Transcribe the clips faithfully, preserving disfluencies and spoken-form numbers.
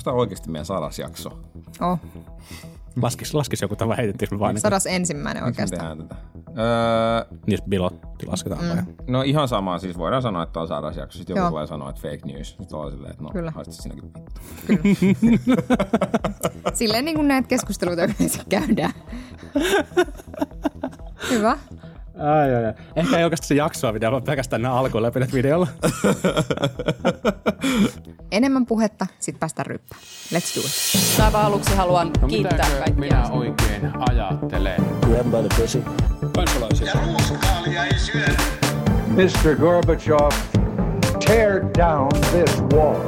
Onko tämä oikeasti meidän sadas jakso? Oh. Laskis, laskis joku tämä heitettiin vaan. Sadas ensimmäinen oikeastaan. Miten tehdään tätä? Öö, jos pilotti lasketaan mm. vai? No ihan sama. Siis voidaan sanoa, että on sadas jakso. Sitten joku voi sanoa, että fake news. Sitten on silleen, että no, haistat sinäkin. Kyllä. Silleen niin kuin näitä keskusteluita yleensä käydään. Hyvä. Ai, ai, ai. Ehkä ei oikeastaan se jaksoa videolla, vaan pelkästään nämä alkuun läpineet videolla. Enemmän puhetta, sit päästään ryppään. Let's do it. Mä vaan aluksi haluan no, kiittää kaikkia. Minä oikein ajattelen? Grab by the pussy. Kansalaisia. Ja ruuskaalia ei syödä. mister Gorbachev, tear down this wall.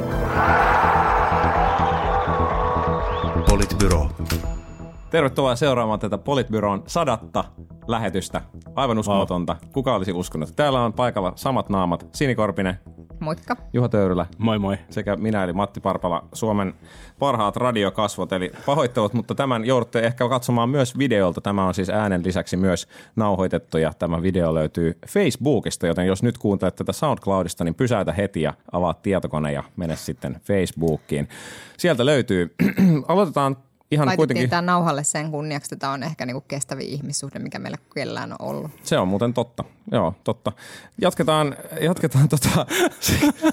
Politbyroo. Tervetuloa seuraamaan tätä Politbyroon sadatta lähetystä. Aivan uskomatonta. Kuka olisi uskonut? Täällä on paikalla samat naamat. Sini Korpinen. Moikka. Juha Töyrylä. Moi moi. Sekä minä eli Matti Parpala. Suomen parhaat radiokasvot. Eli pahoittelut, mutta tämän joudutte ehkä katsomaan myös videolta. Tämä on siis äänen lisäksi myös nauhoitettu ja tämä video löytyy Facebookista. Joten jos nyt kuuntelet tätä SoundCloudista, niin pysäytä heti ja avaa tietokone ja mene sitten Facebookiin. Sieltä löytyy. Aloitetaan. Ihan laitettiin kuitenkin tämän nauhalle sen kunniaksi, että tämä on ehkä niinku kestävin ihmissuhde, mikä meillä kellään on ollut. Se on muuten totta. Joo, totta. Jatketaan, jatketaan tota.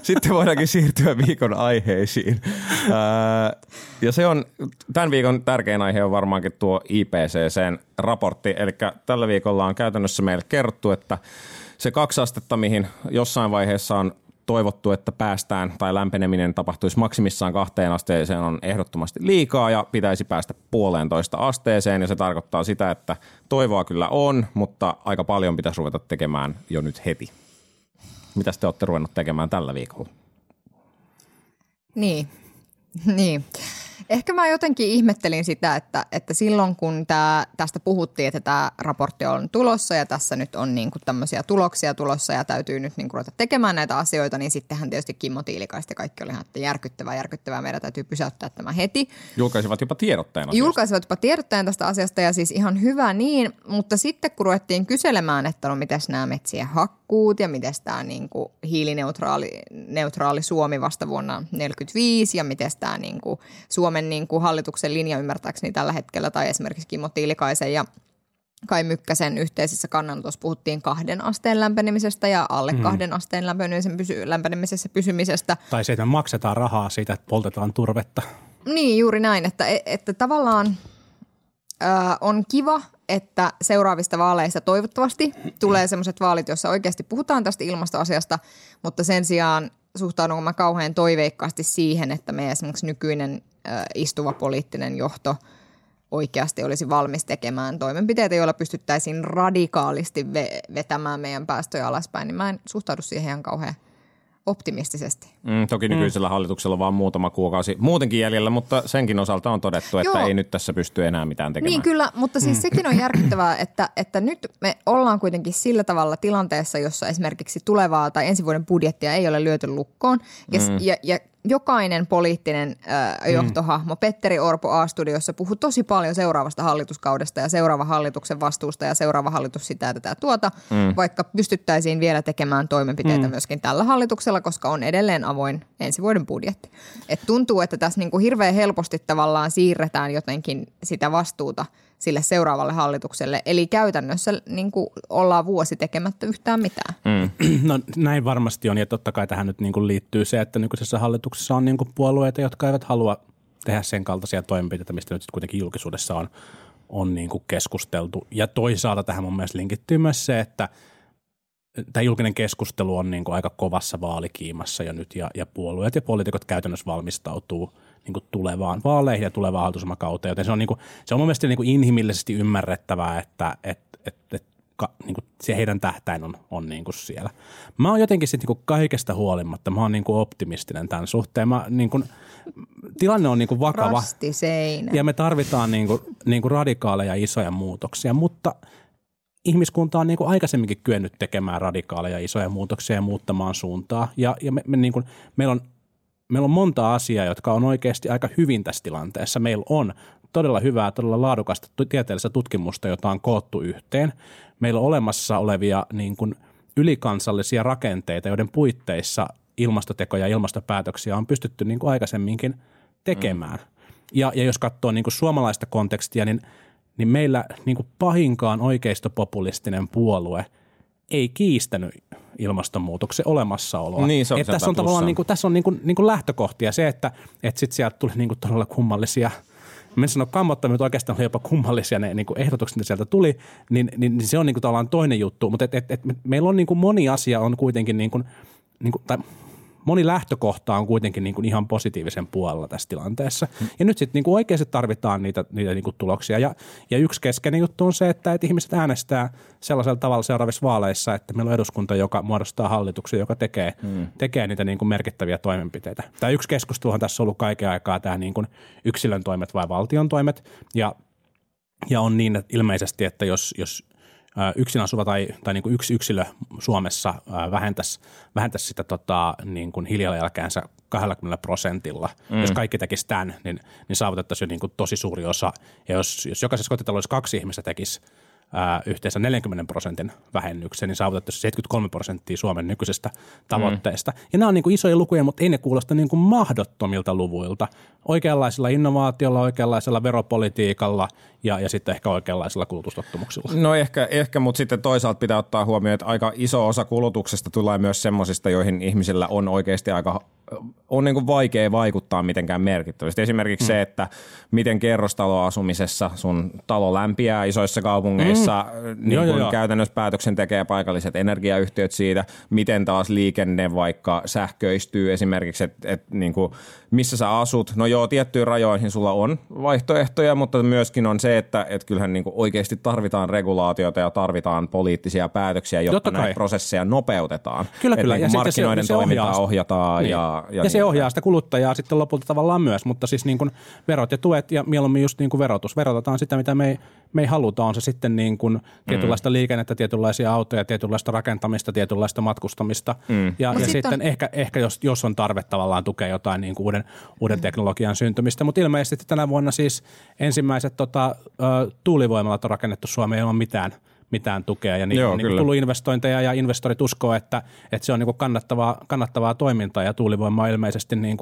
Sitten voidaankin siirtyä viikon aiheisiin. Ja se on, tämän viikon tärkein aihe on varmaankin tuo I P C C:n raportti. Eli tällä viikolla on käytännössä meille kerrottu, että se kaksi astetta, mihin jossain vaiheessa on toivottu, että päästään tai lämpeneminen tapahtuisi maksimissaan kahteen asteeseen on ehdottomasti liikaa ja pitäisi päästä puoleentoista asteeseen ja se tarkoittaa sitä, että toivoa kyllä on, mutta aika paljon pitäisi ruveta tekemään jo nyt heti. Mitäs te olette ruvennut tekemään tällä viikolla? Niin, niin. Ehkä mä jotenkin ihmettelin sitä, että, että silloin kun tää, tästä puhuttiin, että tämä raportti on tulossa ja tässä nyt on niinku tämmöisiä tuloksia tulossa ja täytyy nyt niinku ruveta tekemään näitä asioita, niin sittenhän tietysti Kimmo Tiilikaista kaikki oli ihan järkyttävää, järkyttävää, meidän täytyy pysäyttää tämä heti. Julkaisivat jopa tiedotteen asiasta. Julkaisivat jopa tiedotteen tästä asiasta ja siis ihan hyvä niin, mutta sitten kun ruvettiin kyselemään, että no mites nämä metsien hakkuut ja mites tämä niinku hiilineutraali neutraali Suomi vasta vuonna tuhatyhdeksänsataaneljäkymmentäviisi ja mites tämä niinku Suomen niin kuin hallituksen linja ymmärtääkseni tällä hetkellä tai esimerkiksi Kimmo Tiilikaisen ja Kai Mykkäsen yhteisessä kannanotossa puhuttiin kahden asteen lämpenemisestä ja alle mm. kahden asteen pysy- lämpenemisessä pysymisestä. Tai se, että me maksetaan rahaa siitä, että poltetaan turvetta. Niin, juuri näin, että, että tavallaan ää, on kiva, että seuraavista vaaleista toivottavasti tulee sellaiset vaalit, joissa oikeasti puhutaan tästä ilmastoasiasta, mutta sen sijaan suhtaudunko mä kauhean toiveikkaasti siihen, että meidän esimerkiksi nykyinen istuva poliittinen johto oikeasti olisi valmis tekemään toimenpiteitä, joilla pystyttäisiin radikaalisti ve- vetämään meidän päästöjä alaspäin, niin mä en suhtaudu siihen ihan kauhean optimistisesti. Mm, toki nykyisellä mm. hallituksella on vaan muutama kuukausi muutenkin jäljellä, mutta senkin osalta on todettu, että Joo. ei nyt tässä pysty enää mitään tekemään. Niin kyllä, mutta siis mm. sekin on järkyttävää, että, että nyt me ollaan kuitenkin sillä tavalla tilanteessa, jossa esimerkiksi tulevaa tai ensi vuoden budjettia ei ole lyöty lukkoon ja, mm. ja, ja jokainen poliittinen äh, johtohahmo, mm. Petteri Orpo A-studiossa puhuu tosi paljon seuraavasta hallituskaudesta ja seuraava hallituksen vastuusta ja seuraava hallitus sitä tätä tuota, mm. vaikka pystyttäisiin vielä tekemään toimenpiteitä mm. myöskin tällä hallituksella, koska on edelleen avoin ensi vuoden budjetti. Et tuntuu, että tässä niinku hirveän helposti tavallaan siirretään jotenkin sitä vastuuta sille seuraavalle hallitukselle. Eli käytännössä niin kuin ollaan vuosi tekemättä yhtään mitään. Mm. No näin varmasti on ja totta kai tähän nyt niin kuin liittyy se, että nykyisessä hallituksessa on niin kuin puolueita, jotka eivät halua tehdä sen kaltaisia toimenpiteitä, mistä nyt kuitenkin julkisuudessa on, on niin kuin keskusteltu. Ja toisaalta tähän mun mielestä linkittyy myös se, että tämä julkinen keskustelu on niin kuin aika kovassa vaalikiimassa jo nyt ja, ja puolueet ja poliitikot käytännössä valmistautuu niin kuin tulevaan vaaleihin ja tulevaan hallitusomakauteen, joten se on, niin kuin, se on mun mielestä niin kuin inhimillisesti ymmärrettävää, että et, et, et, ka, niin kuin se heidän tähtäin on, on niin kuin siellä. Mä oon jotenkin sit niin kuin kaikesta huolimatta, mä oon niin kuin optimistinen tämän suhteen. Mä, niin kuin, tilanne on niin kuin vakava Rastiseinä. Ja me tarvitaan niin kuin, niin kuin radikaaleja isoja muutoksia, mutta ihmiskunta on niin kuin aikaisemminkin kyennyt tekemään radikaaleja isoja muutoksia ja muuttamaan suuntaa ja, ja me, me, niin kuin, meillä on Meillä on monta asiaa, jotka on oikeasti aika hyvin tässä tilanteessa. Meillä on todella hyvää, todella laadukasta tieteellistä tutkimusta, jota on koottu yhteen. Meillä on olemassa olevia niin kuin ylikansallisia rakenteita, joiden puitteissa ilmastotekoja ja ilmastopäätöksiä on pystytty niin kuin aikaisemminkin tekemään. Mm. Ja, ja jos katsoo niin kuin suomalaista kontekstia, niin, niin meillä niin kuin pahinkaan oikeistopopulistinen puolue ei kiistänyt ilmastonmuutoksen olemassaoloa. Niin, se on tässä on tavallaan niin kuin, tässä on niin kuin, niin kuin lähtökohtia se, että et sit sieltä tuli niin kuin todella kummallisia, mä en sano kammottavia, mutta oikeastaan oli jopa kummallisia ne niin kuin ehdotukset, mitä sieltä tuli, niin, niin, niin se on niin kuin tavallaan toinen juttu. Mutta et, et, et, meillä on niin kuin moni asia on kuitenkin, niin kuin, niin kuin, tai moni lähtökohta on kuitenkin niin kuin ihan positiivisen puolella tässä tilanteessa. Hmm. Ja nyt sitten niin kuin oikeasti tarvitaan niitä, niitä niin kuin tuloksia. Ja, ja yksi keskeinen juttu on se, että et ihmiset äänestää sellaisella tavalla seuraavissa vaaleissa, että meillä on eduskunta, joka muodostaa hallituksen, joka tekee, hmm. tekee niitä niin kuin merkittäviä toimenpiteitä. Tämä yksi keskusteluhan tässä on ollut kaiken aikaa tämä niin kuin yksilön toimet vai valtion toimet. Ja, ja on niin että ilmeisesti, että jos, jos yksin asuva tai, tai niin kuin yksi yksilö Suomessa vähentäisi, vähentäisi sitä tota, niin kuin hiilijalanjälkeänsä kaksikymmentä prosentilla. Mm. Jos kaikki tekisi tämän, niin, niin saavutettaisiin jo niin kuin tosi suuri osa. Ja jos, jos jokaisessa kotitaloudessa kaksi ihmistä tekisi ää, yhteensä neljänkymmenen prosentin vähennyksen, niin saavutettaisiin seitsemänkymmentäkolme prosenttia Suomen nykyisestä tavoitteesta. Mm. Ja nämä on niin kuin isoja lukuja, mutta ei ne kuulosta niin kuin mahdottomilta luvuilta. Oikeanlaisella innovaatiolla, oikeanlaisella veropolitiikalla ja, ja sitten ehkä oikeanlaisilla kulutustottumuksilla. No ehkä, ehkä, mutta sitten toisaalta pitää ottaa huomioon, että aika iso osa kulutuksesta tulee myös semmoisista, joihin ihmisillä on oikeasti aika on niin kuin vaikea vaikuttaa mitenkään merkittävästi. Esimerkiksi mm. se, että miten kerrostaloasumisessa sun talo lämpiää isoissa kaupungeissa, mm. niin joo, kun joo. käytännössä päätöksen tekee paikalliset energiayhtiöt siitä, miten taas liikenne vaikka sähköistyy esimerkiksi, että et niin kuin missä sä asut. No joo, tiettyyn rajoihin sulla on vaihtoehtoja, mutta myöskin on se, että et kyllähän niin kuin oikeasti tarvitaan regulaatiota ja tarvitaan poliittisia päätöksiä, jotta Jotta näitä prosesseja nopeutetaan. Kyllä, kyllä. Niin ja markkinoiden se, se toimintaa se ohjataan niin. ja Ja, ja se ohjaa sitä kuluttajaa sitten lopulta tavallaan myös, mutta siis niin kuin verot ja tuet ja mieluummin just niin kuin verotus. Verotetaan sitä, mitä me ei, me ei haluta. On se sitten niin kuin tietynlaista mm. liikennettä, tietynlaisia autoja, tietynlaista rakentamista, tietynlaista matkustamista. Mm. Ja, ja sitten, sitten on... ehkä, ehkä jos, jos on tarve tavallaan tukea jotain niin kuin uuden, uuden mm. teknologian syntymistä. Mutta ilmeisesti tänä vuonna siis ensimmäiset tota, tuulivoimalat on rakennettu Suomeen ilman mitään. mitään tukea ja niitä on niin tullut investointeja ja investorit uskoo, että, että se on niin kannattavaa, kannattavaa toimintaa ja tuulivoima on ilmeisesti niin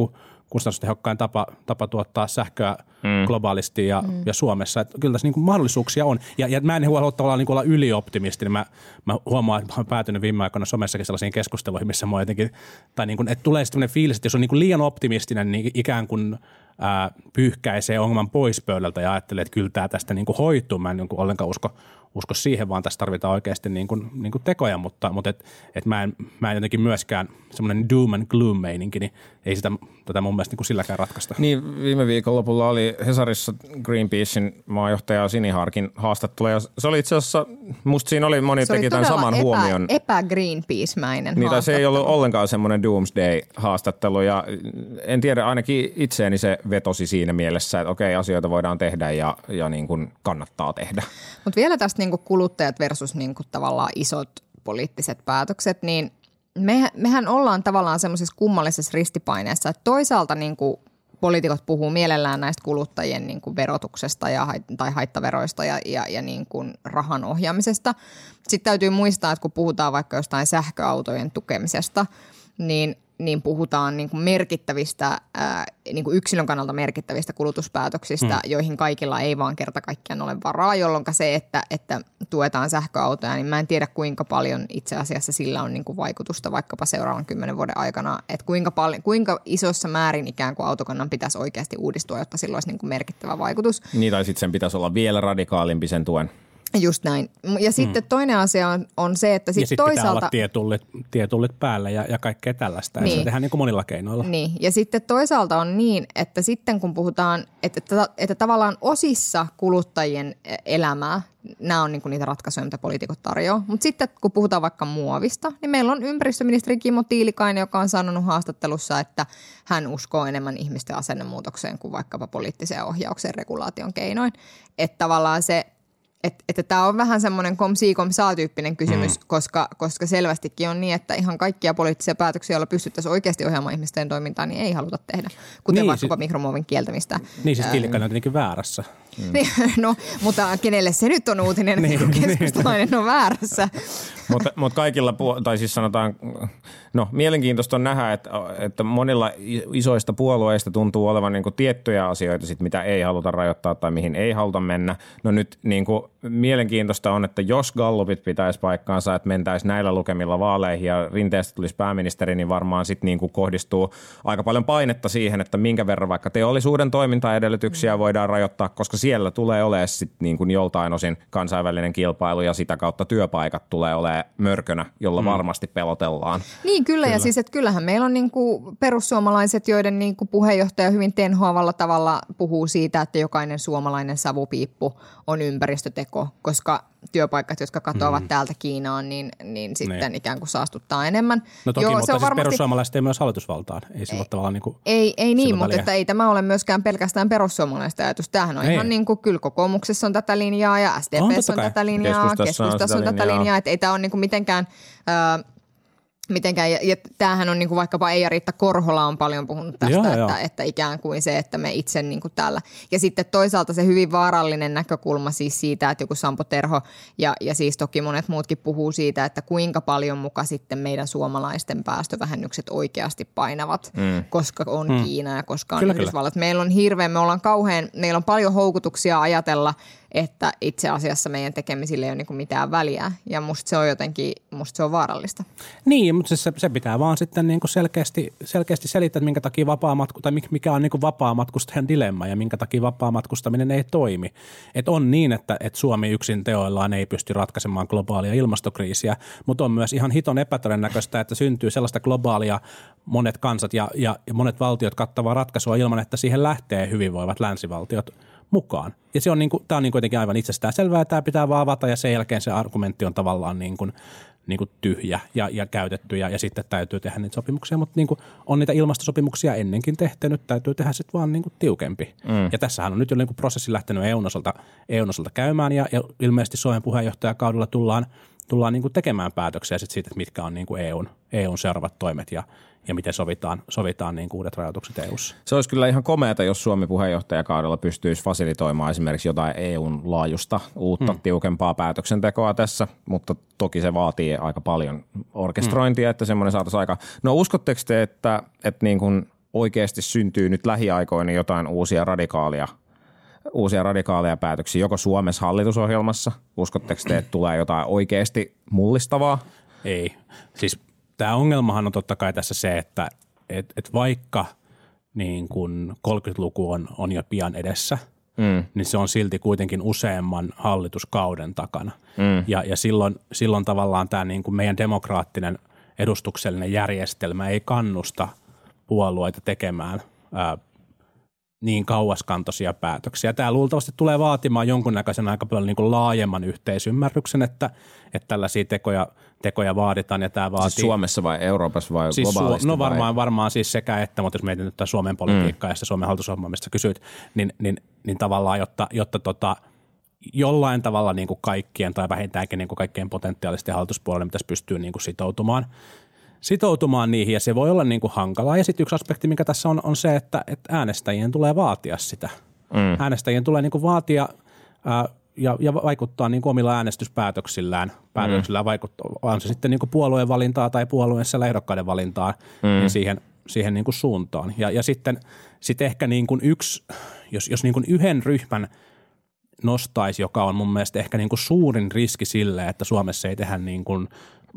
kustannustehokkain tapa, tapa tuottaa sähköä mm. globaalisti ja, mm. ja Suomessa. Että kyllä tässä niin mahdollisuuksia on ja, ja mä en halua tavallaan niin olla ylioptimistinen. Mä, mä huomaan, että mä oon päätynyt viime aikoina somessakin sellaisiin keskusteluihin, missä mä jotenkin, tai niin kuin, että tulee sellainen fiilis, että jos on niin liian optimistinen, niin ikään kuin ää, pyyhkäisee ongelman pois pöydältä ja ajattelee, että kyllä tämä tästä niin hoituu. Mä en niin ollenkaan usko usko siihen, vaan tässä tarvitaan oikeasti niin kuin, niin kuin tekoja, mutta, mutta et, et mä, en, mä en jotenkin myöskään semmoinen doom and gloom meininki, niin ei sitä tätä mun mielestä niin kuin silläkään ratkaista. Niin, viime viikonlopulla oli Hesarissa Greenpeacein maajohtaja Siniharkin haastattelu, ja se oli itse asiassa, musta siinä oli, moni se teki oli tämän saman epä, huomion. epä-Greenpeace-mäinen niin, haastattelu. Se ei ollut ollenkaan semmoinen doomsday-haastattelu, ja en tiedä, ainakin itseäni se vetosi siinä mielessä, että okei, asioita voidaan tehdä ja, ja niin kuin kannattaa tehdä. Mutta vielä tästä niin kuin kuluttajat versus niin kuin tavallaan isot poliittiset päätökset, niin me, mehän ollaan tavallaan semmoisessa kummallisessa ristipaineessa, että toisaalta niin kuin poliitikot puhuu mielellään näistä kuluttajien niin kuin verotuksesta ja, tai haittaveroista ja, ja, ja niin kuin rahan ohjaamisesta. Sitten täytyy muistaa, että kun puhutaan vaikka jostain sähköautojen tukemisesta, niin niin puhutaan niin kuin merkittävistä, ää, niin kuin yksilön kannalta merkittävistä kulutuspäätöksistä, mm. joihin kaikilla ei vaan kerta kaikkiaan ole varaa, jolloin se, että, että tuetaan sähköautoja, niin mä en tiedä kuinka paljon itse asiassa sillä on niin kuin vaikutusta vaikkapa seuraavan kymmenen vuoden aikana, että kuinka, paljon, kuinka isossa määrin ikään kuin autokannan pitäisi oikeasti uudistua, jotta sillä olisi niin kuin merkittävä vaikutus. Niin tai sitten sen pitäisi olla vielä radikaalimpi sen tuen. Just näin. Ja sitten mm. toinen asia on, on se, että sit ja sit toisaalta... Ja sitten pitää olla tietullit, tietullit päällä ja, ja kaikkea tällaista. Niin. Ja se tehdään niin kuin monilla keinoilla. Niin. Ja sitten toisaalta on niin, että sitten kun puhutaan, että, että, että tavallaan osissa kuluttajien elämää, nämä on niin kuin niitä ratkaisuja, mitä poliitikot tarjoaa. Mutta sitten kun puhutaan vaikka muovista, niin meillä on ympäristöministeri Kimmo Tiilikainen, joka on sanonut haastattelussa, että hän uskoo enemmän ihmisten asennemuutokseen kuin vaikkapa poliittiseen ohjaukseen regulaation keinoin. Että tavallaan se... Että et, tämä on vähän semmoinen kom sii kom saa -tyyppinen kysymys, mm. koska, koska selvästikin on niin, että ihan kaikkia poliittisia päätöksiä, joilla pystyttäisiin oikeasti ohjaamaan ihmisten toimintaa, niin ei haluta tehdä, kuten niin, vaikkapa si- mikromuovin kieltämistä. Niin siis Tiilikainen on tietenkin väärässä. Mm. Niin, no, mutta kenelle se nyt on uutinen, niin, keskustalainen on väärässä. mutta, mutta kaikilla, puol- tai siis sanotaan, no mielenkiintoista on nähdä, että, että monilla isoista puolueista tuntuu olevan niin kuin tiettyjä asioita, sit, mitä ei haluta rajoittaa tai mihin ei haluta mennä. No nyt niin kuin mielenkiintoista on, että jos gallupit pitäisi paikkaansa, että mentäisiin näillä lukemilla vaaleihin ja Rinteestä tulisi pääministeri, niin varmaan sitten niin kuin kohdistuu aika paljon painetta siihen, että minkä verran vaikka teollisuuden toimintaedellytyksiä voidaan rajoittaa, koska siellä tulee olemaan sitten niin kuin joltain osin kansainvälinen kilpailu ja sitä kautta työpaikat tulee olemaan mörkönä, jolla mm. varmasti pelotellaan. Niin kyllä, kyllä. Ja siis että kyllähän meillä on niin kuin perussuomalaiset, joiden niin kuin puheenjohtaja hyvin tenhoavalla tavalla puhuu siitä, että jokainen suomalainen savupiippu on ympäristöteko, koska työpaikat, jotka katoavat mm. täältä Kiinaan, niin, niin sitten niin. ikään kuin saastuttaa enemmän. No toki, Joo, mutta se on siis varmasti... perussuomalaiset ei myös hallitusvaltaan. Ei, ei, tavallaan niin kuin ei, ei niin, mutta että ei tämä ole myöskään pelkästään perussuomalaista ajatus. Tämähän on ei. ihan niin kuin kyllä kokoomuksessa on tätä linjaa ja S D P:ssä on, on tätä linjaa, keskustassa, keskustassa on, on tätä linjaa. linjaa. Että ei tämä ole niin kuin mitenkään... Öö, Mitenkään, ja, ja tämähän on niin kuin vaikkapa Eija-Riitta Korhola on paljon puhunut tästä, joo, että, joo. että ikään kuin se, että me itse niin kuin täällä. Ja sitten toisaalta se hyvin vaarallinen näkökulma siis siitä, että joku Sampo Terho ja, ja siis toki monet muutkin puhuu siitä, että kuinka paljon muka sitten meidän suomalaisten päästövähennykset oikeasti painavat, mm. koska on mm. Kiina ja koska on kyllä, Yhdysvallat. Kyllä. Meillä on hirveän, me ollaan kauhean, meillä on paljon houkutuksia ajatella, että itse asiassa meidän tekemisillä ei ole niinku mitään väliä ja musta se on jotenkin, musta se on vaarallista. Niin, mutta se, se pitää vaan sitten niinku selkeästi, selkeästi selittää, että minkä takia vapaa matku, tai mikä on niinku vapaa matkustajan dilemma ja minkä takia vapaa matkustaminen ei toimi. Et on niin, että et Suomi yksin teoillaan ei pysty ratkaisemaan globaalia ilmastokriisiä, mutta on myös ihan hiton epätodennäköistä, että syntyy sellaista globaalia monet kansat ja, ja monet valtiot kattavaa ratkaisua ilman, että siihen lähtee hyvinvoivat länsivaltiot mukaan. Ja se on niinku, tää on niinku jotenkin aivan itsestään selvää, että tämä pitää vaan avata ja sen jälkeen se argumentti on tavallaan niinku, niinku tyhjä ja, ja käytetty ja, ja sitten täytyy tehdä niitä sopimuksia, mutta niinku on niitä ilmastosopimuksia ennenkin tehty, nyt täytyy tehdä sitten vaan niinku tiukempi. Mm. Ja tässähän on nyt jo niinku prosessi lähtenyt E U:n osalta, E U:n osalta käymään ja, ja ilmeisesti Suomen puheenjohtajakaudella tullaan, tullaan niinku tekemään päätöksiä sit siitä, että mitkä on niinku E U:n, E U:n seuraavat toimet ja ja miten sovitaan, sovitaan niin uudet rajoitukset E U:ssa. Se olisi kyllä ihan komeata, jos Suomi puheenjohtajakaudella pystyisi fasilitoimaan esimerkiksi jotain E U:n laajusta uutta, hmm. tiukempaa päätöksentekoa tässä, mutta toki se vaatii aika paljon orkestrointia, hmm. että semmoinen saataisiin aika. No uskotteko te, että, että niin kuin oikeasti syntyy nyt lähiaikoina jotain uusia radikaalia, uusia radikaaleja päätöksiä, joko Suomessa hallitusohjelmassa? Uskotteko te, että tulee jotain oikeasti mullistavaa? Ei, siis... Tämä ongelmahan on totta kai tässä se, että et, et vaikka niin kun kolmekymmentäluku on, on jo pian edessä, mm. niin se on silti kuitenkin useamman hallituskauden takana. Mm. Ja, ja silloin, silloin tavallaan tämä niin kun meidän demokraattinen edustuksellinen järjestelmä ei kannusta puolueita tekemään ää, niin kauaskantoisia päätöksiä. Tämä luultavasti tulee vaatimaan jonkunnäköisen aika paljon niin kuin laajemman yhteisymmärryksen, että, että tällaisia tekoja, tekoja vaaditaan. Ja tämä vaatii, siis Suomessa vai Euroopassa vai siis globaalisti? No varmaan, varmaan siis sekä että, mutta jos mietin nyt Suomen politiikkaa mm. ja Suomen hallitusohjelmaa, mistä kysyit, niin, niin, niin tavallaan, jotta, jotta tota, jollain tavalla niin kuin kaikkien tai vähintäänkin niin kuin kaikkien potentiaalisten hallituspuolelle pitäisi pystyä niin kuin sitoutumaan. sitoutumaan niihin ja se voi olla niin kuin hankalaa. Ja sitten yksi aspekti, mikä tässä on, on se, että, että äänestäjien tulee vaatia sitä. Mm. Äänestäjien tulee niin kuin vaatia ää, ja, ja vaikuttaa niin kuin omilla äänestyspäätöksillään. Päätöksillään mm. vaikuttaa, on se sitten niin kuin puolueen valintaa tai puolueen siellä ehdokkaiden valintaa mm. ja siihen, siihen niin kuin suuntaan. Ja, ja sitten sit ehkä niin kuin yksi, jos, jos niin kuin yhden ryhmän nostaisi, joka on mun mielestä ehkä niin kuin suurin riski sille, että Suomessa ei tehdä niin kuin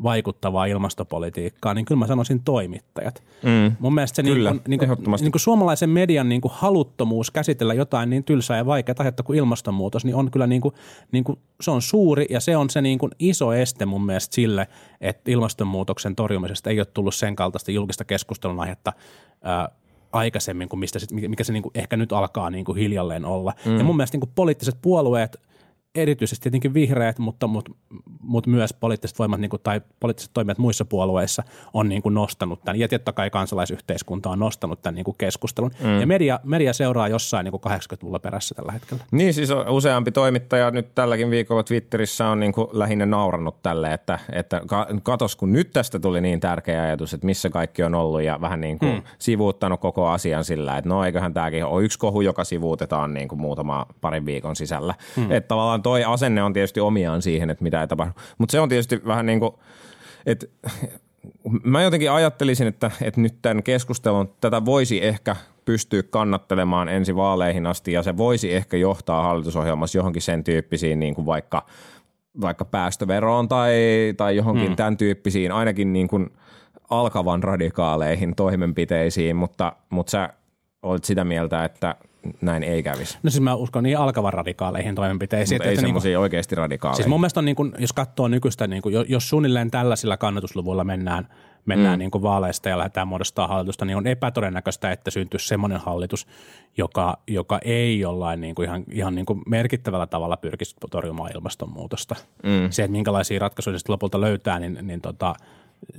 vaikuttavaa ilmastopolitiikkaa, niin kyllä mä sanoisin toimittajat. Mm. Mun mielestä se kyllä, niin kuin, niin kuin suomalaisen median niin kuin haluttomuus käsitellä jotain niin tylsää ja vaikeaa aihetta kuin ilmastonmuutos, niin on kyllä niin kuin, niin kuin, se on suuri ja se on se niin kuin iso este mun mielestä sille, että ilmastonmuutoksen torjumisesta ei ole tullut sen kaltaista julkista keskustelun aihetta ää, aikaisemmin kuin mistä, mikä se niin kuin ehkä nyt alkaa niin kuin hiljalleen olla. Mm. Ja mun mielestä niin kuin poliittiset puolueet erityisesti tietenkin vihreät, mutta mut, mut myös poliittiset voimat niin kuin, tai poliittiset toimijat muissa puolueissa on niin kuin, nostanut tämän. Ja totta kai kansalaisyhteiskunta on nostanut tämän niin kuin, keskustelun. Mm. Ja media, media seuraa jossain niin kuin kahdeksankymmentäluvulla perässä tällä hetkellä. Niin siis useampi toimittaja nyt tälläkin viikolla Twitterissä on niin kuin, lähinnä naurannut tälle, että, että katos kun nyt tästä tuli niin tärkeä ajatus, että missä kaikki on ollut ja vähän niin kuin, mm. sivuuttanut koko asian sillä, että no eiköhän tämäkin ole yksi kohu, joka sivuutetaan niin kuin, muutama parin viikon sisällä. Mm. Että tavallaan toi asenne on tietysti omiaan siihen, että mitä ei tapahdu. Mutta se on tietysti vähän niin kuin, että mä jotenkin ajattelisin, että, että nyt tämän keskustelun tätä voisi ehkä pystyä kannattelemaan ensi vaaleihin asti ja se voisi ehkä johtaa hallitusohjelmassa johonkin sen tyyppisiin niin kuin vaikka, vaikka päästöveroon tai, tai johonkin mm. tämän tyyppisiin, ainakin niin kuin alkavan radikaaleihin toimenpiteisiin, mutta, mutta sä olet sitä mieltä, että näin ei kävisi. No siis mä uskon niin alkavan radikaaleihin toimenpiteisiin. Mutta ei semmoisia niin oikeasti radikaaleihin. Siis mun mielestä on niin kuin, jos katsoo nykyistä, niin kuin, jos suunnilleen tällaisilla kannatusluvuilla mennään, mennään mm. niin kuin vaaleista ja lähdetään muodostaa hallitusta, niin on epätodennäköistä, että syntyisi semmoinen hallitus, joka, joka ei jollain niin kuin ihan, ihan niin kuin merkittävällä tavalla pyrkisi torjumaan ilmastonmuutosta. Mm. Se, että minkälaisia ratkaisuja lopulta löytää, niin, niin tota,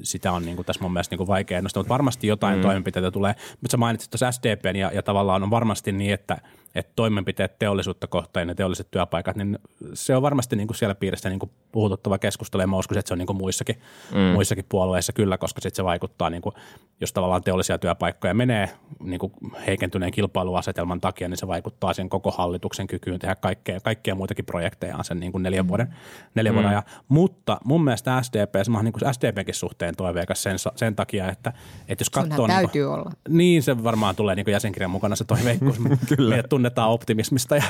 sitä on niin kuin tässä mun mielestä niin kuin vaikea ennustaa, mutta varmasti jotain mm. toimenpiteitä tulee. Mutta sä mainitsit tuossa S D P:n ja, ja tavallaan on varmasti niin, että, että toimenpiteet teollisuutta kohtaan ja ne teolliset työpaikat, niin se on varmasti niin kuin siellä piirissä niin kuin puhututtava keskustelu. Ja mä uskon, että se on niin kuin muissakin, mm. muissakin puolueissa kyllä, koska sitten se vaikuttaa, niin kuin, jos tavallaan teollisia työpaikkoja menee niin kuin heikentyneen kilpailuasetelman takia, niin se vaikuttaa sen koko hallituksen kykyyn tehdä kaikkea, kaikkea muitakin projektejaan sen niin kuin neljän vuoden, neljän vuoden mm. ajan. Mutta mun mielestä S D P, se on niin kuin S D P:nkin suhteen toiveikas sen, sen takia, että, että jos katsoo... Niin, kuin, olla. niin, se varmaan tulee niin jäsenkirjan mukana se toiveikkuus. Kyllä. Me tunnetaan optimismista ja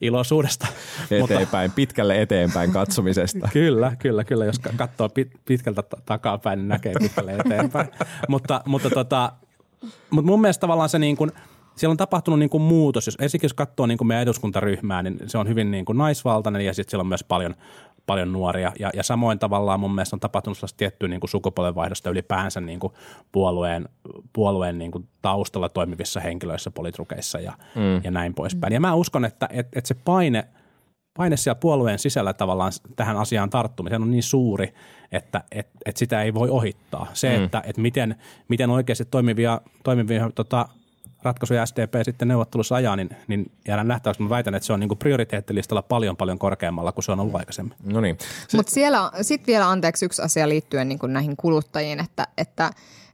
iloisuudesta. Eteenpäin, mutta, pitkälle eteenpäin katsomisesta. Kyllä, kyllä, kyllä. Jos katsoo pit, pitkältä takapäin, niin näkee pitkälle eteenpäin. mutta, mutta, tota, mutta mun mielestä tavallaan se niin kuin... Siellä on tapahtunut niin kuin muutos. Jos ensinnäkin jos katsoo niin kuin meidän eduskuntaryhmää, niin se on hyvin niin kuin naisvaltainen ja sitten siellä on myös paljon, paljon nuoria. Ja, ja samoin tavallaan mun mielestä on tapahtunut sellaista tiettyä niin kuin sukupolvenvaihdosta ylipäänsä niin kuin puolueen, puolueen niin kuin taustalla toimivissa henkilöissä, politrukeissa ja, mm. ja näin poispäin. Ja mä uskon, että, että, että se paine, paine siellä puolueen sisällä tavallaan tähän asiaan tarttumiseen on niin suuri, että, että, että sitä ei voi ohittaa. Se, mm. että, että miten, miten oikeasti toimivia, toimivia tota, ratkaisuja S D P sitten neuvottelussa ajaa, niin, niin jäädään nähtäväksi. Mä väitän, että se on niin kuin prioriteettilistalla paljon paljon korkeammalla kuin se on ollut aikaisemmin. No niin. Se... Mutta siellä sitten vielä anteeksi yksi asia liittyen niin kuin näihin kuluttajiin, että, että,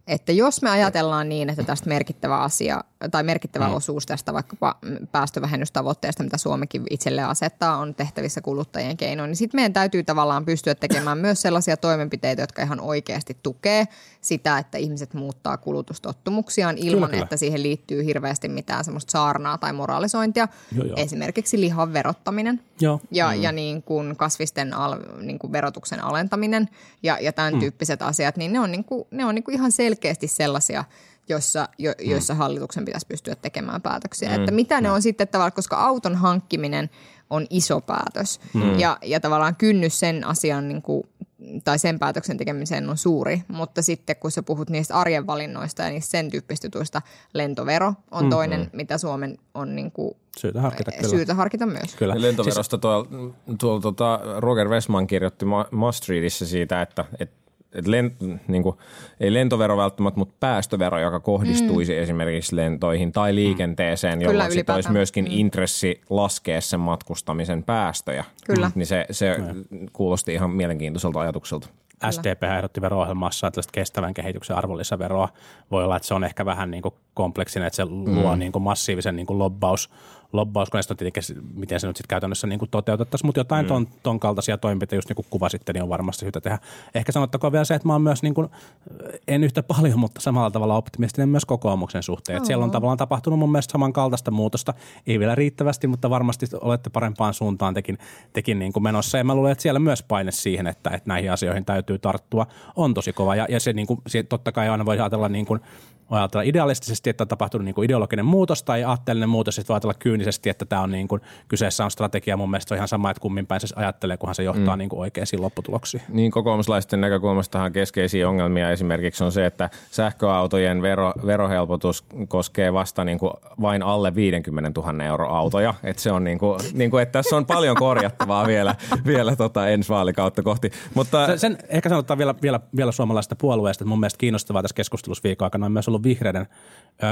että jos me ajatellaan niin, että tästä merkittävä asia tai merkittävä mm. osuus tästä vaikkapa päästövähennystavoitteesta, mitä Suomikin itselleen asettaa, on tehtävissä kuluttajien keinoin, niin sitten meidän täytyy tavallaan pystyä tekemään myös sellaisia toimenpiteitä, jotka ihan oikeasti tukee sitä, että ihmiset muuttaa kulutustottumuksiaan ilman, kyllä, että siihen liittyy hirveästi mitään semmoista saarnaa tai moraalisointia. Joo, joo. Esimerkiksi lihan verottaminen joo. ja, mm. ja niin kuin kasvisten al, niin kuin verotuksen alentaminen ja, ja tämän mm. tyyppiset asiat, niin ne on, niin kuin, ne on niin kuin ihan selkeästi sellaisia, jossa, jo, jossa mm. hallituksen pitäisi pystyä tekemään päätöksiä. Mm. Että mitä ne mm. on sitten tavallaan, koska auton hankkiminen on iso päätös mm. ja, ja tavallaan kynnys sen asian niin kuin, tai sen päätöksen tekemiseen on suuri, mutta sitten kun sä puhut niistä arjen valinnoista ja niistä sen tyyppistä tuista, lentovero on mm. toinen, mitä Suomen on niin kuin syytä harkita, syytä harkita myös. Kyllä. Lentoverosta tuolla tuol, tuota, Roger Westman kirjoitti Must Readissä siitä, että, että että lent, niin kuin, ei lentovero välttämättä, mutta päästövero, joka kohdistuisi mm. esimerkiksi lentoihin tai liikenteeseen, jolloin kyllä, sitä olisi myöskin mm. intressi laskea sen matkustamisen päästöjä. Kyllä. Niin se, se kuulosti ihan mielenkiintoiselta ajatukselta. S D P ehdotti vero-ohjelmassaan tällaista kestävän kehityksen arvonlisäveroa. Voi olla, että se on ehkä vähän niin kuin kompleksinen, että se luo mm. niin kuin massiivisen niin kuin lobbaus, lobbauskoneisto, miten se nyt sitten käytännössä niin kuin toteutettaisiin, mutta jotain mm. ton, ton kaltaisia toimenpiteitä, just niin kuin kuvasitte, niin on varmasti syytä tehdä. Ehkä sanottakoon vielä se, että mä oon myös, niin kuin, en yhtä paljon, mutta samalla tavalla optimistinen myös kokoomuksen suhteen. Oh. Että siellä on tavallaan tapahtunut mun mielestä samankaltaista muutosta, ei vielä riittävästi, mutta varmasti olette parempaan suuntaan tekin, tekin niin kuin menossa, ja mä luulen, että siellä myös paine siihen, että, että näihin asioihin täytyy tarttua, on tosi kova, ja, ja se, niin kuin, se totta kai aina voi ajatella, niin kuin, ajatella idealistisesti, kyynisesti, että on tapahtunut niin kuin ideologinen muutos tai aatteellinen muutos, sitten voi ajatella kyynisesti, että tämä on niin kuin, kyseessä on strategia. Mun mielestä se on ihan sama, että kummin päin se ajattelee, kunhan se johtaa mm. niin kuin oikeisiin lopputuloksiin. Niin kokoomuslaisten näkökulmastahan keskeisiä ongelmia esimerkiksi on se, että sähköautojen vero, verohelpotus koskee vasta niin kuin vain alle viisikymmentätuhatta euroa autoja. Että se on niin kuin, niin kuin, että tässä on paljon korjattavaa vielä, vielä tota ensi vaalikautta kohti. Mutta sen, sen ehkä sanotaan vielä, vielä, vielä suomalaisesta puolueesta, että mun mielestä kiinnostavaa tässä keskustelussa viikon aikana on myös ollut vihreiden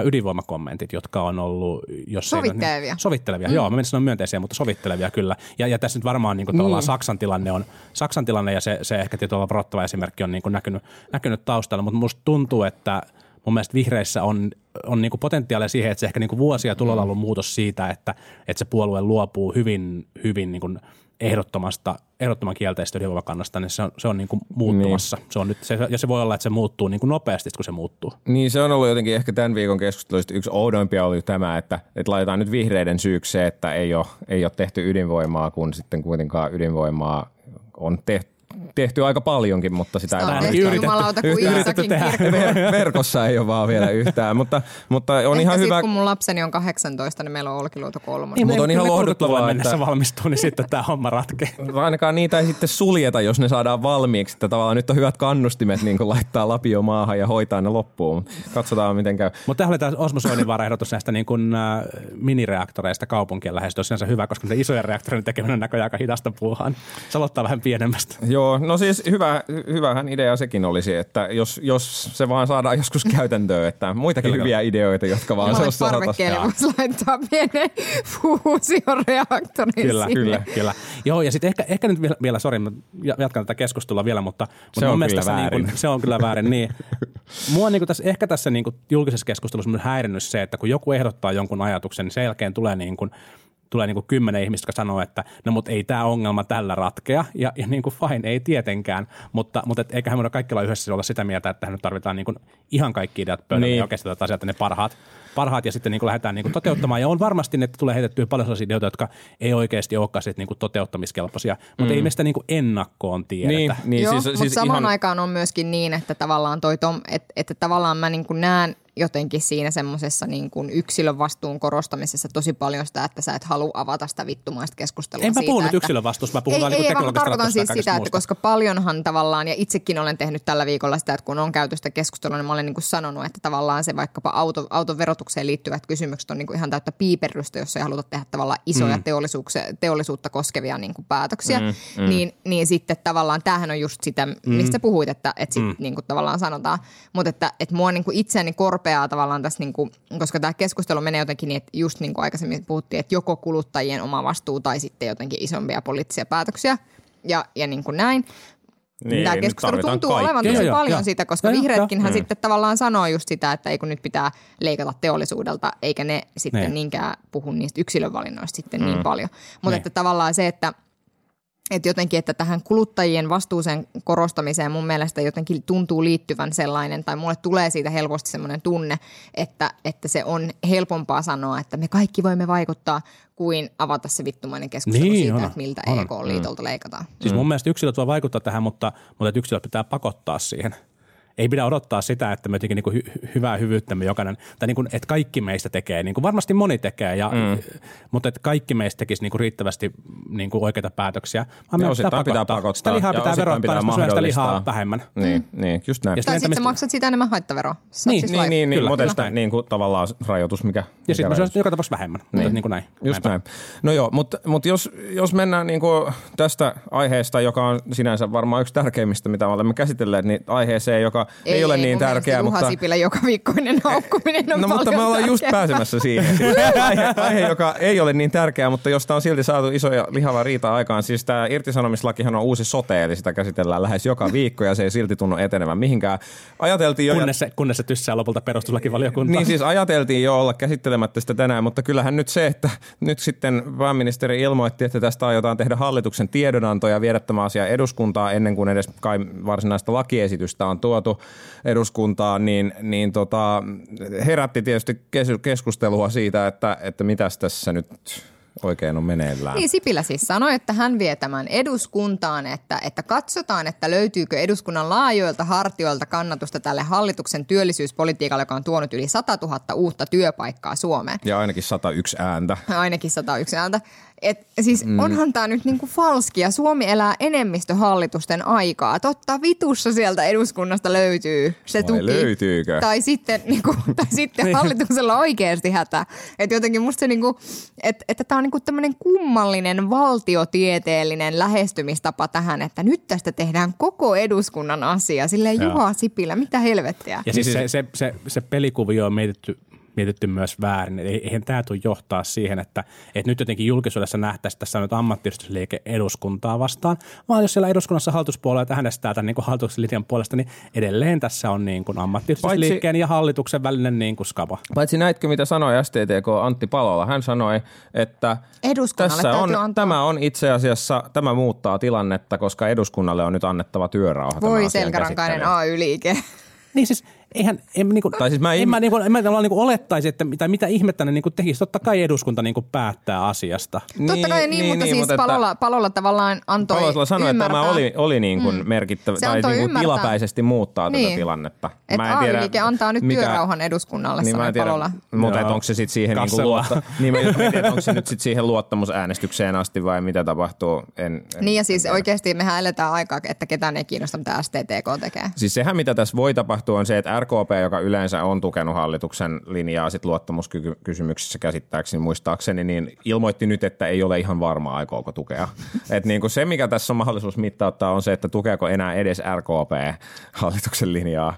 ydinvoimakommentit, jotka on ollut jos sovittelevia. Ei, niin, sovittelevia, mm. joo. Mä en sano myönteisiä, mutta sovittelevia kyllä. Ja, ja tässä nyt varmaan niin kuin, tavallaan mm. Saksan tilanne on, Saksan tilanne ja se, se ehkä tietyllä varoittava esimerkki on niin kuin, näkynyt, näkynyt taustalla, mutta musta tuntuu, että mun mielestä vihreissä on, on niinku potentiaalia siihen, että se ehkä niinku vuosia tulolla on ollut muutos siitä, että, että se puolue luopuu hyvin, hyvin niinku ehdottomasta, ehdottoman kielteistä ydinvoimakannasta, niin se on, se on niinku muuttumassa. Niin. Se on nyt, se, ja se voi olla, että se muuttuu niinku nopeasti, kun se muuttuu. Niin, se on ollut jotenkin ehkä tämän viikon keskusteluista yksi oudoimpia oli tämä, että, että laitetaan nyt vihreiden syyksi se, että ei ole, ei ole tehty ydinvoimaa, kun sitten kuitenkaan ydinvoimaa on tehty. Tehty aika paljonkin, mutta sitä ei vaan yritetty. Verkossa ei ole vaan vielä yhtään, mutta, mutta on ehkä ihan sit, hyvä. Ehkä kun mun lapseni on kahdeksantoista, niin meillä on Olkiluoto kolme. Niin, mutta on ihan lohduttavaa, että valmistuu, niin sitten tämä homma ratkee. Ainakaan niitä ei sitten suljeta, jos ne saadaan valmiiksi. Että tavallaan nyt on hyvät kannustimet niin kun laittaa lapio maahan ja hoitaa ne loppuun. Katsotaan, miten käy. Mutta tämähän oli tämä Osmo Soininvaaran ehdotus näistä niin kuin, äh, minireaktoreista kaupunkien lähestyä. Se on sinänsä hyvä, koska isojen reaktoreiden tekeminen on näköjään aika hidasta puuhaan. Se aloittaa vähän pienemmästä. Joo, no siis hyvä, hyvähän idea sekin olisi, että jos, jos se vaan saadaan joskus käytäntöön, että muitakin kyllä, hyviä kyllä. ideoita, jotka vaan se osaa. Parvekkeelle voisi laittaa pienen fuusioreaktorin kyllä, sinne. Kyllä, kyllä. Joo, ja sitten ehkä, ehkä nyt vielä, vielä sori, jatkan tätä keskustelua vielä, mutta, mutta se, on niin kun, se on kyllä väärin. Niin. Mua niin tässä, ehkä tässä niin julkisessa keskustelussa on häirinnyt se, että kun joku ehdottaa jonkun ajatuksen, niin sen jälkeen tulee niin kuin Tulee niin kuin kymmenen ihmistä, jotka sanoo, että no mutta ei tämä ongelma tällä ratkea ja, ja niin kuin fine, ei tietenkään, mutta, mutta et, eiköhän meidän kaikki olla yhdessä olla sitä mieltä, että nyt tarvitaan niin kuin ihan kaikki ideat pöydälle niin. ja oikeastaan tätä asiaa, ne parhaat, parhaat ja sitten niin kuin lähdetään niin kuin toteuttamaan ja on varmasti, että tulee heitettyä paljon sellaisia ideoita, jotka ei oikeasti olekaan niin kuin toteuttamiskelpoisia, mutta mm. ei meistä niin kuin ennakkoon tiedetä. Niin, niin, Joo, siis, mutta siis samaan ihan... aikaan on myöskin niin, että tavallaan toi Tom, että, että tavallaan mä niin kuin näen, jotenkin siinä semmoisessa niin kuin yksilön vastuun korostamisessa tosi paljon sitä, että sä et halua avata sitä vittumaista keskustelua siitä. En mä puhu nyt yksilön vastuusta, mä puhun vaan teknologisesta ratkaisusta. Ei, vaan tarkoitan siis sitä, että koska paljonhan tavallaan, ja itsekin olen tehnyt tällä viikolla sitä, että kun on käyty sitä keskustelua, niin mä olen niin kuin sanonut, että tavallaan se vaikkapa auto, auton verotukseen liittyvät kysymykset on niin kuin ihan täyttä piiperrystä, jos ei haluta tehdä tavallaan isoja mm. teollisuutta koskevia niin kuin päätöksiä. Mm, mm. Niin, niin sitten tavallaan tämähän on just sitä, mistä mm. puhuit, että, että sit, mm. niin kuin tavallaan sanotaan. Mutta että, että mua niin kuin itseäni korp tavallaan tässä, niin kuin, koska tämä keskustelu menee jotenkin niin, että just niin kuin aikaisemmin puhuttiin, että joko kuluttajien oma vastuu tai sitten jotenkin isompia poliittisia päätöksiä ja, ja niin kuin näin. Niin, tämä keskustelu tuntuu kaikkea. Olevan tosi paljon ja, sitä, koska vihreätkinhän sitten tavallaan sanoo just sitä, että ei kun nyt pitää leikata teollisuudelta, eikä ne sitten ne. niinkään puhu niistä yksilönvalinnoista sitten mm. niin paljon. Mutta että tavallaan se, että Että jotenkin, että tähän kuluttajien vastuuseen korostamiseen mun mielestä jotenkin tuntuu liittyvän sellainen, tai mulle tulee siitä helposti sellainen tunne, että, että se on helpompaa sanoa, että me kaikki voimme vaikuttaa, kuin avata se vittumainen keskustelu niin, siitä, on, että miltä E K-liitolta mm. leikataan. Siis mun mielestä yksilöt voi vaikuttaa tähän, mutta, mutta yksilöt pitää pakottaa siihen. Ei pidä odottaa sitä, että me jotenkin niin hy- hyvää hyvyyttämme jokainen, tai niin kuin, että kaikki meistä tekee, niin kuin varmasti moni tekee, ja, mm. mutta että kaikki meistä tekisi niin kuin riittävästi niin kuin oikeita päätöksiä. Ja osittain pakottaa. pitää pakottaa. Sitä lihaa ja pitää verottaa, pitää jos sitä lihaa vähemmän. Niin, mm. niin just näin. Ja tai sitten mistä... maksat sitä enemmän haittaveroa. Niin, siis niin, niin, niin, mutta sitä niin kuin tavallaan rajoitus, mikä... Ja sitten myös joka tapauksessa vähemmän, niin. mutta niin kuin näin. Just näin. näin. No joo, mutta, mutta jos, jos mennään niin kuin tästä aiheesta, joka on sinänsä varmaan yksi tärkeimmistä, mitä olemme käsitelleet, niin aiheeseen, joka Ei, ei ole niin tärkeää, mutta... Juha Sipilä joka viikkoinen haukkuminen on no, mutta me ollaan just pääsemässä siihen. Aihe, aihe, joka ei ole niin tärkeää, mutta josta on silti saatu isoja lihava riita aikaan. Siis tämä irtisanomislakihan on uusi sote, eli sitä käsitellään lähes joka viikko, ja se ei silti tunnu etenevän mihinkään. Ajateltiin jo... Kunnes se, kunnes se tyssää lopulta perustuslakivaliokuntaan. Niin siis ajateltiin jo olla käsittelemättä sitä tänään, mutta kyllähän nyt se, että nyt sitten pääministeri ilmoitti, että tästä aiotaan tehdä hallituksen tiedonanto ja viedä tämä asia eduskuntaa ennen kuin edes kai varsinaista lakiesitystä on tuotu eduskuntaan, niin, niin tota, herätti tietysti keskustelua siitä, että, että mitäs tässä nyt oikein on meneillään. Niin, Sipilä siis sanoi, että hän vie tämän eduskuntaan, että, että katsotaan, että löytyykö eduskunnan laajoilta hartioilta kannatusta tälle hallituksen työllisyyspolitiikalle, joka on tuonut yli satatuhatta uutta työpaikkaa Suomeen. Ja ainakin sata yksi ääntä. Ainakin sata yksi ääntä. Et, siis mm. onhan tämä nyt niinku falskia. Suomi elää enemmistöhallitusten aikaa. Totta vitussa sieltä eduskunnasta löytyy se vai tuki. Löytyykö? Tai sitten, niinku, tai sitten hallituksella oikeasti hätä. Että jotenkin musta se, niinku, et, että tämä on niinku tämmöinen kummallinen valtiotieteellinen lähestymistapa tähän, että nyt tästä tehdään koko eduskunnan asia. Silleen Joo. Juha Sipilä, mitä helvettiä? Ja siis se, se, se, se pelikuvio on mietitty. mietitty myös väärin. Eihän tämä tule johtaa siihen, että, että nyt jotenkin julkisuudessa nähtäisiin tässä nyt ammattiyhdistysliike eduskuntaa vastaan, vaan jos siellä eduskunnassa hallituspuolueet äänestää tämän niin kuin hallituksen linjan puolesta, niin edelleen tässä on niin kuin ammattiyhdistysliikkeen paitsi, ja hallituksen välinen niin kuin skaba. Paitsi näitkö, mitä sanoi S T T K Antti Palola? Hän sanoi, että tässä on, tämä on itse asiassa, tämä muuttaa tilannetta, koska eduskunnalle on nyt annettava työrauha. Voi selkärankainen A Y-liike. Niin siis eihän en niinku tai siis mä en, en mä niinku en mä niinku olettaisi, että mitä mitä ihmettä ne niinku tekisi. Totta kai eduskunta niinku päättää asiasta. Niin, totta kai niin, niin mutta niin, siis mutta Palola että, Palola tavallaan antoi Palola sanoi, että tämä oli oli niin kuin mm. merkittävä tai niinku tilapäisesti muuttaa niin. tätä tilannetta. Et mä en tiedä. Mikä antaa nyt mikä, työrauhan eduskunnalle niin, sanoi tiedä, Palola. Mutta onko se sit siihen niinku luotta. Niin mä mietin, onko se nyt sit siihen luottamusäänestykseen asti vai mitä tapahtuu? En, en Niin ja siis oikeesti mehän eletään aikaa, että ketään ei kiinnosta mitä S T T K tekee. Siis sehän mitä tässä voi tapahtua on se, että R K P, joka yleensä on tukenut hallituksen linjaa sit luottamuskysymyksissä käsittääkseni muistaakseni, niin ilmoitti nyt, että ei ole ihan varmaa aikooko tukea. Et niinku se, mikä tässä on mahdollisuus mittauttaa, on se, että tukeeko enää edes R K P hallituksen linjaa.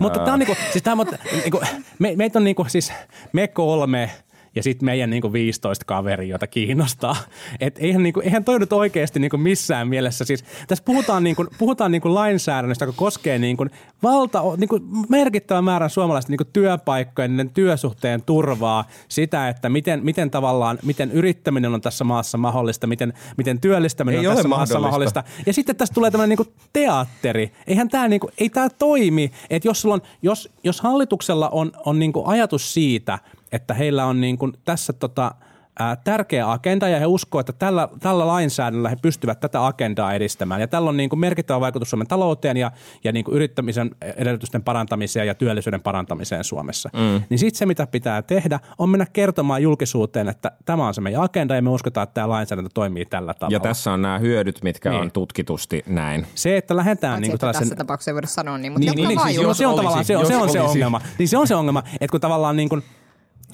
Mutta tämä on niinku, siis tämä on, niinku, me, meitä on niinku, siis me kolme ja sitten meidän niinku viisitoista kaveria, jota kiinnostaa. Et eihän, niinku, eihän toi nyt oikeasti niinku missään mielessä. Siis, tässä puhutaan, niinku, puhutaan niinku lainsäädännöstä, joka koskee niinku valta, niinku merkittävän määrän suomalaisten niinku työpaikkoja, niiden työsuhteen turvaa, sitä, että miten, miten tavallaan miten yrittäminen on tässä maassa mahdollista, miten, miten työllistäminen ei on tässä maassa mahdollista. Ja sitten tässä tulee tämmöinen niinku teatteri. Eihän tää niinku, ei tämä toimi. Et jos, sulla on, jos, jos hallituksella on, on niinku ajatus siitä, että heillä on niin kuin tässä tota, ää, tärkeä agenda ja he uskoo, että tällä, tällä lainsäädännöllä he pystyvät tätä agendaa edistämään. Ja tällä on niin kuin merkittävä vaikutus Suomen talouteen ja, ja niin kuin yrittämisen edellytysten parantamiseen ja työllisyyden parantamiseen Suomessa. Mm. Niin sitten se, mitä pitää tehdä, on mennä kertomaan julkisuuteen, että tämä on se meidän agenda ja me uskotaan, että tämä lainsäädäntö toimii tällä tavalla. Ja tässä on nämä hyödyt, mitkä niin. on tutkitusti näin. Se, että lähdetään niin kuin tällaisen... Tässä tapauksessa ei voida sanoa niin, mutta niin, niin, niin, siis jos se on tavallaan se, se, on se ongelma. Niin se on se ongelma, että kun tavallaan niin kuin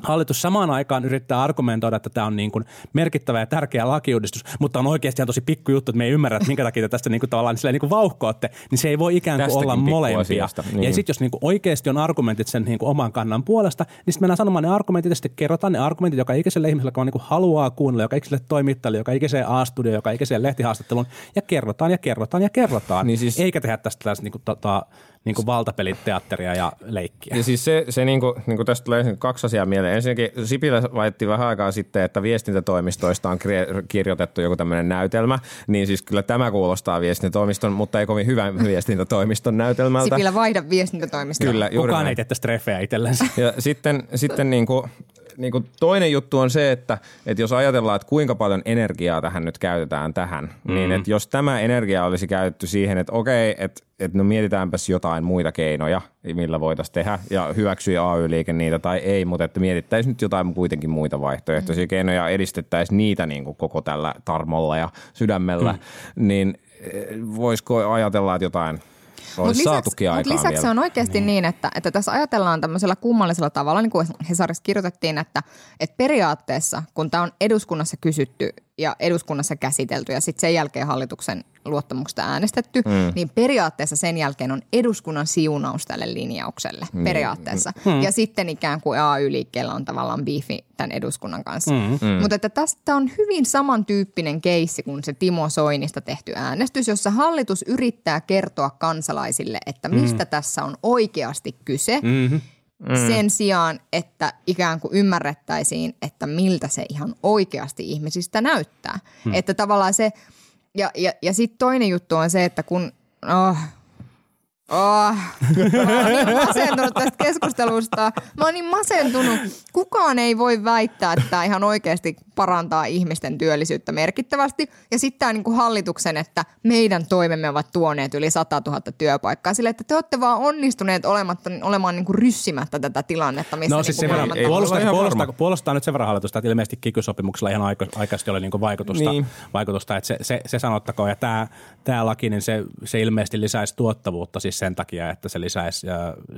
hallitus samaan aikaan yrittää argumentoida, että tämä on niin kuin merkittävä ja tärkeä lakiuudistus, mutta on oikeasti ihan tosi pikku juttu, että me ei ymmärrä, että minkä takia tästä niin kuin tavallaan niin kuin vauhkoatte, niin se ei voi ikään kuin tästäkin olla molempia. Niin. Ja sitten jos niin kuin oikeasti on argumentit sen niin kuin oman kannan puolesta, niin sitten mennään sanomaan ne argumentit ja sitten kerrotaan ne argumentit, joka ikiselle ihmiselle, joka niin kuin haluaa kuunnella, joka ikiselle toimittajalle, joka ikiseen A-studioon, joka ikiseen lehtihaastatteluun, ja kerrotaan ja kerrotaan ja kerrotaan, niin siis... eikä tehdä tästä tällaista niin kuin, tota, niin kuin valtapeliteatteria ja leikkiä. Ja siis se, se niin kuin, niin kuin tästä tulee kaksi asiaa mieleen. Ensinnäkin Sipilä laitti vähän aikaa sitten, että viestintätoimistoista on kirjoitettu joku tämmöinen näytelmä, niin siis kyllä tämä kuulostaa viestintätoimiston, mutta ei kovin hyvän viestintätoimiston näytelmältä. Sipilä vaihda viestintätoimistoa. Kyllä, kukaan ei tee streffejä itsellensä. Ja sitten, sitten niin kuin... Niin kuin toinen juttu on se, että, että jos ajatellaan, että kuinka paljon energiaa tähän nyt käytetään tähän, mm-hmm. niin että jos tämä energia olisi käytetty siihen, että okei, että, että no mietitäänpäs jotain muita keinoja, millä voitaisiin tehdä ja hyväksyy A Y-liike niitä tai ei, mutta että mietittäisiin nyt jotain kuitenkin muita vaihtoehtoisia mm-hmm. keinoja, edistettäisiin niitä niin kuin koko tällä tarmolla ja sydämellä, mm-hmm. niin voisiko ajatella, että jotain... Mutta lisäksi, mut lisäksi se on oikeasti niin, niin että, että tässä ajatellaan tämmöisellä kummallisella tavalla, niin kuin Hesarissa kirjoitettiin, että, että periaatteessa, kun tämä on eduskunnassa kysytty ja eduskunnassa käsitelty ja sitten sen jälkeen hallituksen luottamuksesta äänestetty, mm. niin periaatteessa sen jälkeen on eduskunnan siunaus tälle linjaukselle, mm. periaatteessa. Mm. Ja sitten ikään kuin A Y-liikkeellä on tavallaan biifi tämän eduskunnan kanssa. Mm. Mm. Mutta että tästä on hyvin samantyyppinen keissi kuin se Timo Soinista tehty äänestys, jossa hallitus yrittää kertoa kansalaisille, että mistä mm. tässä on oikeasti kyse, mm-hmm. Mm. sen sijaan, että ikään kuin ymmärrettäisiin, että miltä se ihan oikeasti ihmisistä näyttää. Mm. Että tavallaan se, ja, ja, ja sitten toinen juttu on se, että kun, oh, Oh, mä oon niin masentunut tästä keskustelusta. Mä oon niin masentunut. Kukaan ei voi väittää, että tämä ihan oikeasti parantaa ihmisten työllisyyttä merkittävästi. Ja sitten tämä niinku hallituksen, että meidän toimemme ovat tuoneet yli sata tuhatta työpaikkaa. Sille, että te olette vaan onnistuneet olematta, olemaan niinku ryssymättä tätä tilannetta. Missä no siis niinku sen verran, puolustaa, puolustaa, puolustaa nyt sen verran hallitusta, että ilmeisesti kiky-sopimuksella ihan aikaisesti oli niinku vaikutusta. Niin. vaikutusta että se, se, se sanottakoon. Ja tämä, tämä laki, niin se, se ilmeisesti lisäisi tuottavuutta siis sen takia, että se lisäisi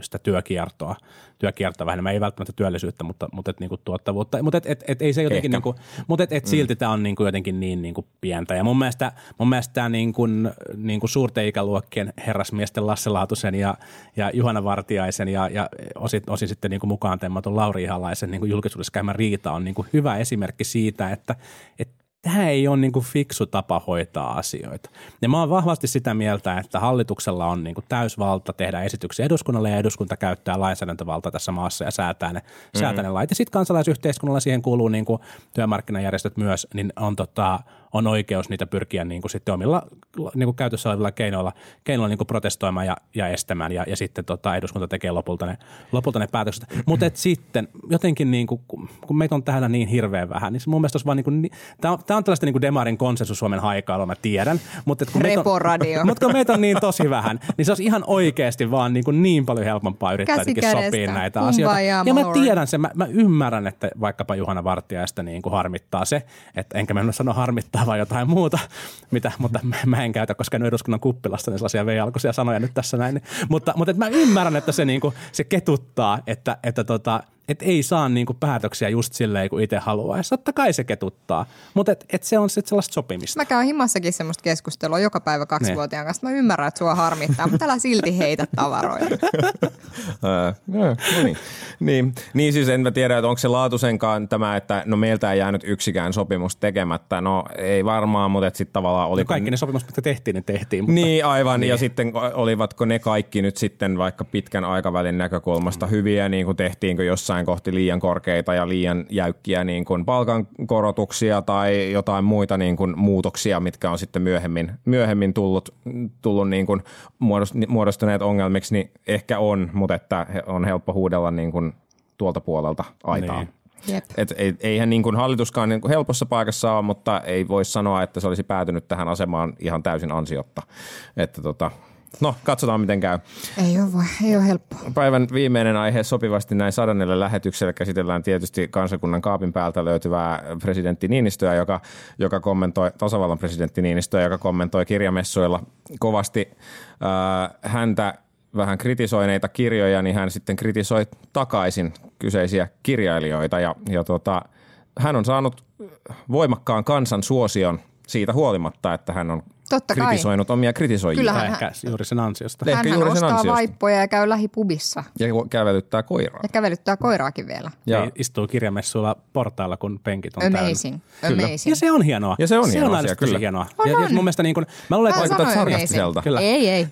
sitä työkiertoa. Työkiertoa vähemmän, ei välttämättä työllisyyttä, mutta, mutta et niinku tuottavuutta. Mutta et, et, et, ei se jotenkin niinku, mutta et, et silti mm. tämä on niinku jotenkin niin niinku pientä. Ja mun mielestä, mun mielestä tämä niinku, niinku suurten ikäluokkien herrasmiesten Lasse Laatusen ja, ja Juhana Vartiaisen ja, ja osin, osin sitten niinku mukaan temmatun Lauri Ihalaisen niinku julkisuudessa käymä riita on niinku hyvä esimerkki siitä, että et, tämä ei ole niin kuin fiksu tapa hoitaa asioita. Ja mä oon vahvasti sitä mieltä, että hallituksella on niin kuin täysvalta tehdä esityksiä eduskunnalle ja eduskunta käyttää lainsäädäntövaltaa tässä maassa ja säätää ne, mm-hmm. säätää ne lait. Ja sitten kansalaisyhteiskunnalla siihen kuuluu niin kuin työmarkkinajärjestöt myös, niin on tota... on oikeus niitä pyrkiä niin kuin sitten omilla niin kuin käytössä olevilla keinoilla, keinoilla niin kuin protestoimaan ja, ja estämään ja, ja sitten tota, eduskunta tekee lopulta ne, lopulta ne päätökset. Mutta sitten jotenkin, niin kuin, kun meitä on täällä niin hirveän vähän, niin mun mielestä olisi vaan niin kuin, tämä on, on tällaista niin kuin demarin konsensus Suomen haikailua, mä tiedän. Mutta kun, kun meitä on niin tosi vähän, niin se olisi ihan oikeasti vaan niin, kuin niin paljon helpompaa yrittää sopia näitä Kumba asioita. Ja, ja mä tiedän sen, mä, mä ymmärrän, että vaikkapa Juhana Vartiaista niin kuin harmittaa se, että enkä mennä sano harmittaa, vai jotain muuta, mitä, mutta mä en käytä, koska en ole eduskunnan kuppilasta, niin sellaisia veijalkoisia sanoja nyt tässä näin. Mutta, mutta mä ymmärrän, että se, niin kuin, se ketuttaa, että, että tota, et ei saa niin kuin päätöksiä just silleen, kun itse haluaa. Ja totta kai se ketuttaa, mutta et, et se on sitten sellaista sopimista. Mä käyn himmassakin semmoista keskustelua joka päivä kaksivuotiaan kanssa. Mä ymmärrän, että sua harmittaa, mutta älä silti heitä tavaroita. no, niin. Niin, niin siis en mä tiedä, että onko se Laatusenkaan tämä, että no meiltä ei jäänyt yksikään sopimus tekemättä. No ei varmaan, mutta sitten tavallaan oli... No kaikki ne sopimukset, mitä tehtiin, ne tehtiin. Mutta... Niin aivan, niin. Ja sitten olivatko ne kaikki nyt sitten vaikka pitkän aikavälin näkökulmasta hyviä, niin kuin tehtiinkö jossain kohti liian korkeita ja liian jäykkiä niin kuin palkankorotuksia tai jotain muita niin kuin muutoksia, mitkä on sitten myöhemmin, myöhemmin tullut, tullut niin kuin muodostuneet ongelmiksi, niin ehkä on, mutta että on helppo huudella niin kuin tuolta puolelta aitaa. Niin. Et eihän niin kuin hallituskaan niin kuin helpossa paikassa ole, mutta ei voi sanoa, että se olisi päätynyt tähän asemaan ihan täysin ansiotta. Että tota... No, katsotaan miten käy. Ei ole, ei ole helppoa. Päivän viimeinen aihe sopivasti näin sadannelle lähetykselle käsitellään tietysti kansakunnan kaapin päältä löytyvää presidentti Niinistöä, joka, joka kommentoi, tasavallan presidentti Niinistöä, joka kommentoi kirjamessuilla kovasti äh, häntä vähän kritisoineita kirjoja, niin hän sitten kritisoi takaisin kyseisiä kirjailijoita. Ja, ja tota, hän on saanut voimakkaan kansan suosion siitä huolimatta, että hän on Totta kritisoinut kai. omia kritisoijia. Kyllähän ehkä hän, juuri sen ansiosta. Hän, hän ostaa ansiosta. vaippoja ja käy lähipubissa. Ja kävelyttää koiraa. Ja kävelyttää koiraakin vielä. Ja, ja istuu kirjamessuilla portailla, kun penkit on täynnä. Amazing. Amazing. Ja se on hienoa. Ja se on se hieno on asia, kyllä. hienoa. On ja, on. Mun mielestä niin kuin, mä luulen, että vaikuttaa sarkastiselta. Ei, ei.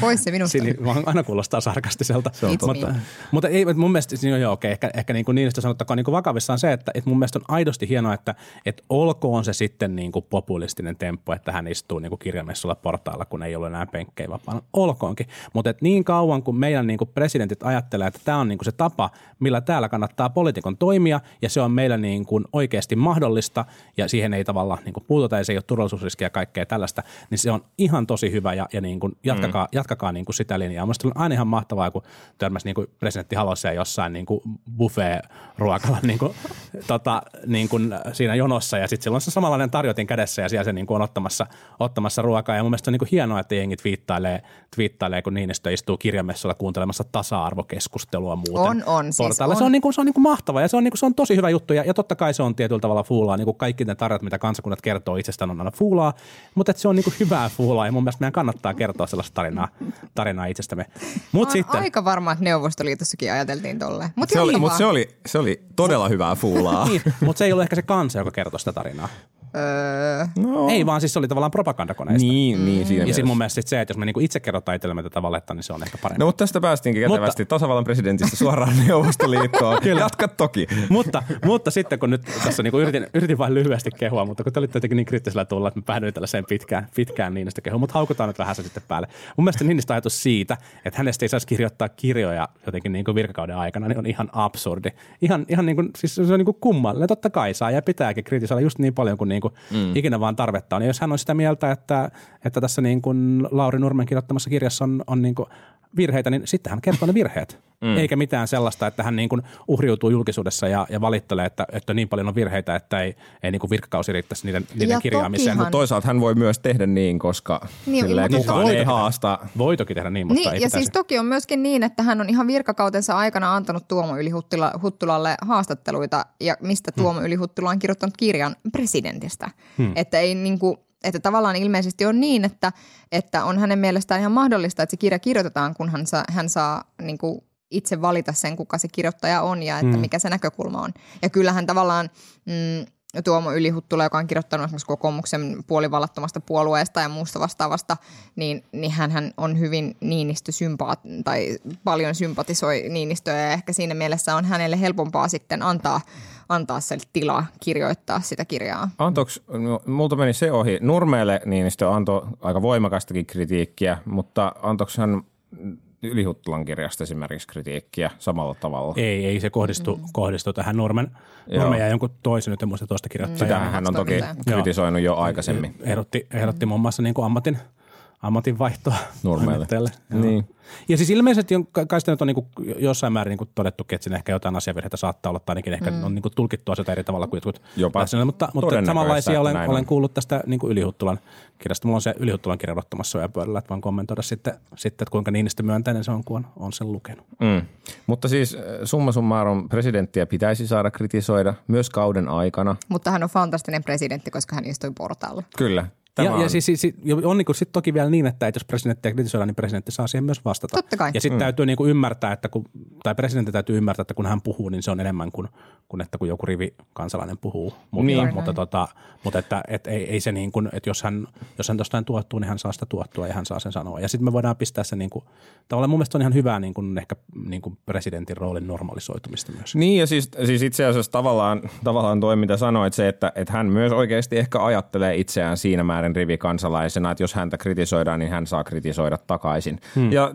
Pois se minusta. Sini, aina kuulostaa sarkastiselta. mutta, mutta ei, mun mielestä, niin, joo, okay, ehkä, ehkä niin kuin niistä sanottakoon niin kuin vakavissaan se, että et mun mielestä on aidosti hienoa, että et olkoon se sitten niin kuin populistinen temppu, että hän istuu niin kirjamessulla portailla, kun ei ole enää penkkejä vapaana. Olkoonkin. Mutta niin kauan, kun meidän niin kuin presidentit ajattelee, että tämä on niin kuin se tapa, millä täällä kannattaa poliitikon toimia, ja se on meillä niin kuin oikeasti mahdollista, ja siihen ei tavallaan niin kuin puututa, ja se ei ole turvallisuusriskiä ja kaikkea tällaista, niin se on ihan tosi hyvä, ja, ja niin kuin jatkakaa, jatkakaa niin kuin sitä linjaa. Mielestäni on aina ihan mahtavaa, kun törmäsi niin kuin presidentti Haloseen jossain niin kuin buffet-ruokalla niin kuin, tota, niin kuin siinä jonossa, ja sitten silloin se samanlainen tarjotin kädessä, ja siellä se niin kuin on ottamassa ottamassa ruokaa, ja mun mielestä on niin kuin hienoa, että jengit viittailee, viittailee kun Niinistö istuu kirjamessuilla kuuntelemassa tasa-arvokeskustelua muuten. On, on, siis on. Se on, niin kuin, se on niin kuin mahtava, ja se on, niin kuin, se on tosi hyvä juttu, ja, ja totta kai se on tietyllä tavalla fuulaa, niin kuin kaikki ne tarjot, mitä kansakunnat kertoo itsestään, on aina fuulaa, mutta että se on niin kuin hyvää fuulaa, ja mun mielestä meidän kannattaa kertoa sellaista tarinaa, tarinaa itsestämme. Mut on sitten, aika varma, että Neuvostoliitossakin ajateltiin tolleen. Mut se, oli, mut se, oli, se oli todella hyvää fuulaa. Niin, mutta se ei ole ehkä se kansa, joka kertoo sitä tarinaa. Öö. No. Ei vaan, siis se oli tavallaan propagandakoneista. Niin, niin. Mm. Ja siis mun mielestä se, että jos me niinku itse kerrotaan itsellemme tätä valetta, niin se on ehkä parempi. No mutta tästä päästiinkin kätevästi mutta... tasavallan presidentistä suoraan Neuvostoliittoon. Jatka toki. mutta, mutta sitten kun nyt tässä niinku yritin, yritin vain lyhyesti kehua, mutta kun te olitte jotenkin niin kriittisellä tulla, että mä päädyin tällaiseen pitkään, pitkään Niinistö kehua, mutta haukutaan nyt vähän se sitten päälle. Mun mielestä Niinistö ajatus siitä, että hänestä ei saisi kirjoittaa kirjoja jotenkin niinku virkakauden aikana, niin on ihan absurdi. Ihan, ihan niinku, siis se on niinku kummallinen. Totta kai saa ja pitääkin kritisoida just niin paljon kuin niinku mm. ikinä vaan tarvetta on. Ja jos hän on sitä mieltä, että, että tässä niin kuin Lauri Nurmen kirjoittamassa kirjassa on, on niin kuin virheitä, niin sitten hän kertoo ne virheet. Mm. Eikä mitään sellaista, että hän niin kuin uhriutuu julkisuudessa ja, ja valittelee, että, että niin paljon on virheitä, että ei, ei niin kuin virkakausi riittäisi niiden, niiden kirjaamiseen. Mutta toisaalta hän voi myös tehdä niin, koska niin, silleen kukaan ei haasta. Voi toki tehdä niin, mutta niin, ei pitäisi. Ja siis toki on myöskin niin, että hän on ihan virkakautensa aikana antanut Tuomo Yli-Huttulalle haastatteluita, ja mistä Tuomo hmm. Yli-Huttula on kirjoittanut kirjan presidentistä. Hmm. Että ei niin kuin... Että tavallaan ilmeisesti on niin, että, että on hänen mielestään ihan mahdollista, että se kirja kirjoitetaan, kun hän saa, hän saa niin kuin itse valita sen, kuka se kirjoittaja on ja että mm. mikä se näkökulma on. Ja kyllähän tavallaan mm, Tuomo Yli-Huttula, joka on kirjoittanut esimerkiksi kokoomuksen puolivallattomasta puolueesta ja muusta vastaavasta, niin, niin hän on hyvin Niinistö sympaat- tai paljon sympatisoi Niinistöä ja ehkä siinä mielessä on hänelle helpompaa sitten antaa antaa se tilaa kirjoittaa sitä kirjaa. Antoks, multa meni se ohi. Nurmeelle Niinistö antoi aika voimakastakin kritiikkiä, mutta antoks hän Yli-Huttulan kirjasta esimerkiksi kritiikkiä samalla tavalla? Ei, ei se kohdistu, mm. kohdistu tähän Nurmen, Nurmen ja jonkun toisen, nyt en muista toista kirjoittajaa. Sitähän hän on toki kritisoinut jo aikaisemmin. Ehdotti, ehdotti muun muassa niin kuin ammatin. Ammatinvaihtoa. Nurmeelle. Niin. Ja siis ilmeisesti on, kai sitä nyt on niinku jossain määrin niinku todettukin, että siinä ehkä jotain asiavirheitä saattaa olla, tai ainakin ehkä mm. on niinku tulkittu asioita eri tavalla kuin jotkut. Jopa mutta, mutta samanlaisia olen, olen kuullut tästä niinku Yli-Huttulan kirjasta. Mulla on se Yli-Huttulan kirja odottamassa soja pöydällä, että vaan kommentoida sitten, sitten, että kuinka Niinistö myönteinen se on, kun on, on sen lukenut. Mm. Mutta siis summa summarum presidenttiä pitäisi saada kritisoida myös kauden aikana. Mutta hän on fantastinen presidentti, koska hän istui portaalla. Kyllä. Tämä ja on, ja siis, siis, on niin sitten toki vielä niin, että jos presidenttiä kritisoidaan, niin presidentti saa siihen myös vastata. Totta kai. Ja sitten mm. täytyy niin kuin ymmärtää, että kun, tai presidentti täytyy ymmärtää, että kun hän puhuu, niin se on enemmän kuin, kuin että kun joku rivi kansalainen puhuu. Mutta, niin. mutta, tota, mutta että, et ei, ei se niin kuin, että jos hän, jos hän tuostain tuottuu, niin hän saa sitä tuottua ja hän saa sen sanoa. Ja sitten me voidaan pistää se niin kuin, tavallaan mun mielestä on ihan hyvää niin kuin ehkä niin kuin presidentin roolin normalisoitumista myös. Niin ja siis, siis itse asiassa tavallaan, tavallaan toi, mitä sanoit, se, että, että hän myös oikeasti ehkä ajattelee itseään siinä määrin, rivikansalaisena, että jos häntä kritisoidaan, niin hän saa kritisoida takaisin. Hmm. Ja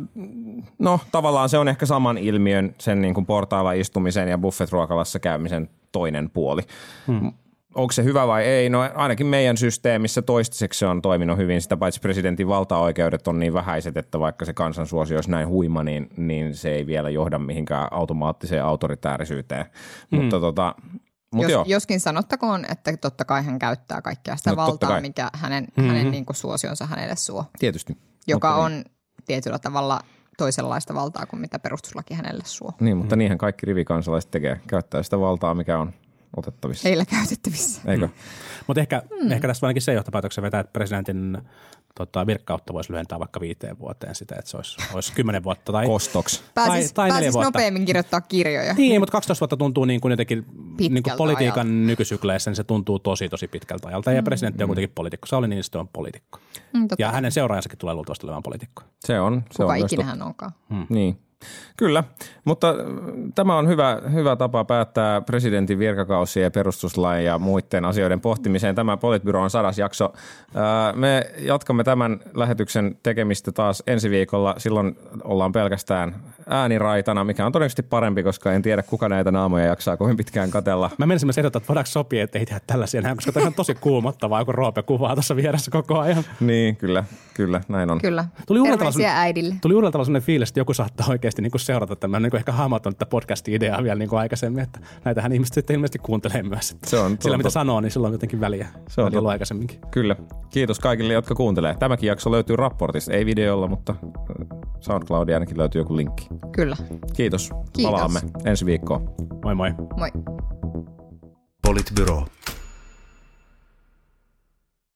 no tavallaan se on ehkä saman ilmiön sen niin kuin portailla istumisen ja buffetruokalassa käymisen toinen puoli. Hmm. Onko se hyvä vai ei? No ainakin meidän systeemissä toistaiseksi se on toiminut hyvin, sitä paitsi presidentin valtaoikeudet on niin vähäiset, että vaikka se kansansuosi olisi näin huima, niin, niin se ei vielä johda mihinkään automaattiseen autoritäärisyyteen. Hmm. Mutta tota... Jos, joskin sanottakoon, että totta kai hän käyttää kaikkea sitä no, valtaa, mikä hänen, mm-hmm. hänen niin kuin suosionsa hänelle suo. Tietysti. Joka mutta on niin. tietyllä tavalla toisenlaista valtaa kuin mitä perustuslaki hänelle suo. Niin, mutta mm-hmm. niinhän kaikki rivikansalaiset tekee. Käyttää sitä valtaa, mikä on otettavissa. Heillä käytettävissä. Eikö? Mm. Mutta ehkä, mm. ehkä tässä ainakin se johtopäätöksen vetää, että presidentin tota, virkkautta voisi lyhentää vaikka viiteen vuoteen sitä, että se olisi, olisi kymmenen vuotta tai kostoksi. Pääsis, tai, tai pääsis vuotta. nopeammin kirjoittaa kirjoja. Niin, mutta kaksitoista vuotta tuntuu niin kuin jotenkin niin kuin politiikan ajalta. Nykysykleissä, niin se tuntuu tosi tosi pitkältä ajalta. Ja mm. presidentti on kuitenkin poliitikko. Sauli Niinistö on poliitikko. Mm, ja hänen seuraajansakin tulee luultavasti olemaan poliitikko. Se on. Se Kuka on ikinä hän onkaan. Hmm. Niin. Kyllä, mutta tämä on hyvä, hyvä tapa päättää presidentin virkakausia ja perustuslain ja muiden asioiden pohtimiseen. Tämä Politbyroo on sadas jakso. Me jatkamme tämän lähetyksen tekemistä taas ensi viikolla. Silloin ollaan pelkästään ääniraitana, mikä on todennäköisesti parempi, koska en tiedä kuka näitä naamoja jaksaa kovin pitkään katella. Mä menisin myös ehdottaa, että voidaanko sopia, että ei tehdä tällaisia näin, koska tämä on tosi kuumottavaa, kun Roope kuvaa tuossa vieressä koko ajan. Niin, kyllä, kyllä, näin on. Kyllä, tuli terveisiä äidille. Tuli uudella tavalla sellainen fiilis, että joku saattaa oikein niin kuin seurata tämän niin kuin ehkä hahmoton tätä podcast-ideaa vielä niin kuin aikaisemmin, että näitähän ihmiset sitten ilmeisesti kuuntelee myös. Se on, sillä mitä sanoo, niin silloin on jotenkin väliä. Se on ollut aikaisemminkin. Kyllä. Kiitos kaikille, jotka kuuntelee. Tämäkin jakso löytyy raportista, ei videolla, mutta SoundCloudia ainakin löytyy joku linkki. Kyllä. Kiitos. Kiitos. Palaamme ensi viikkoon. Moi moi. Moi. Politbyroo.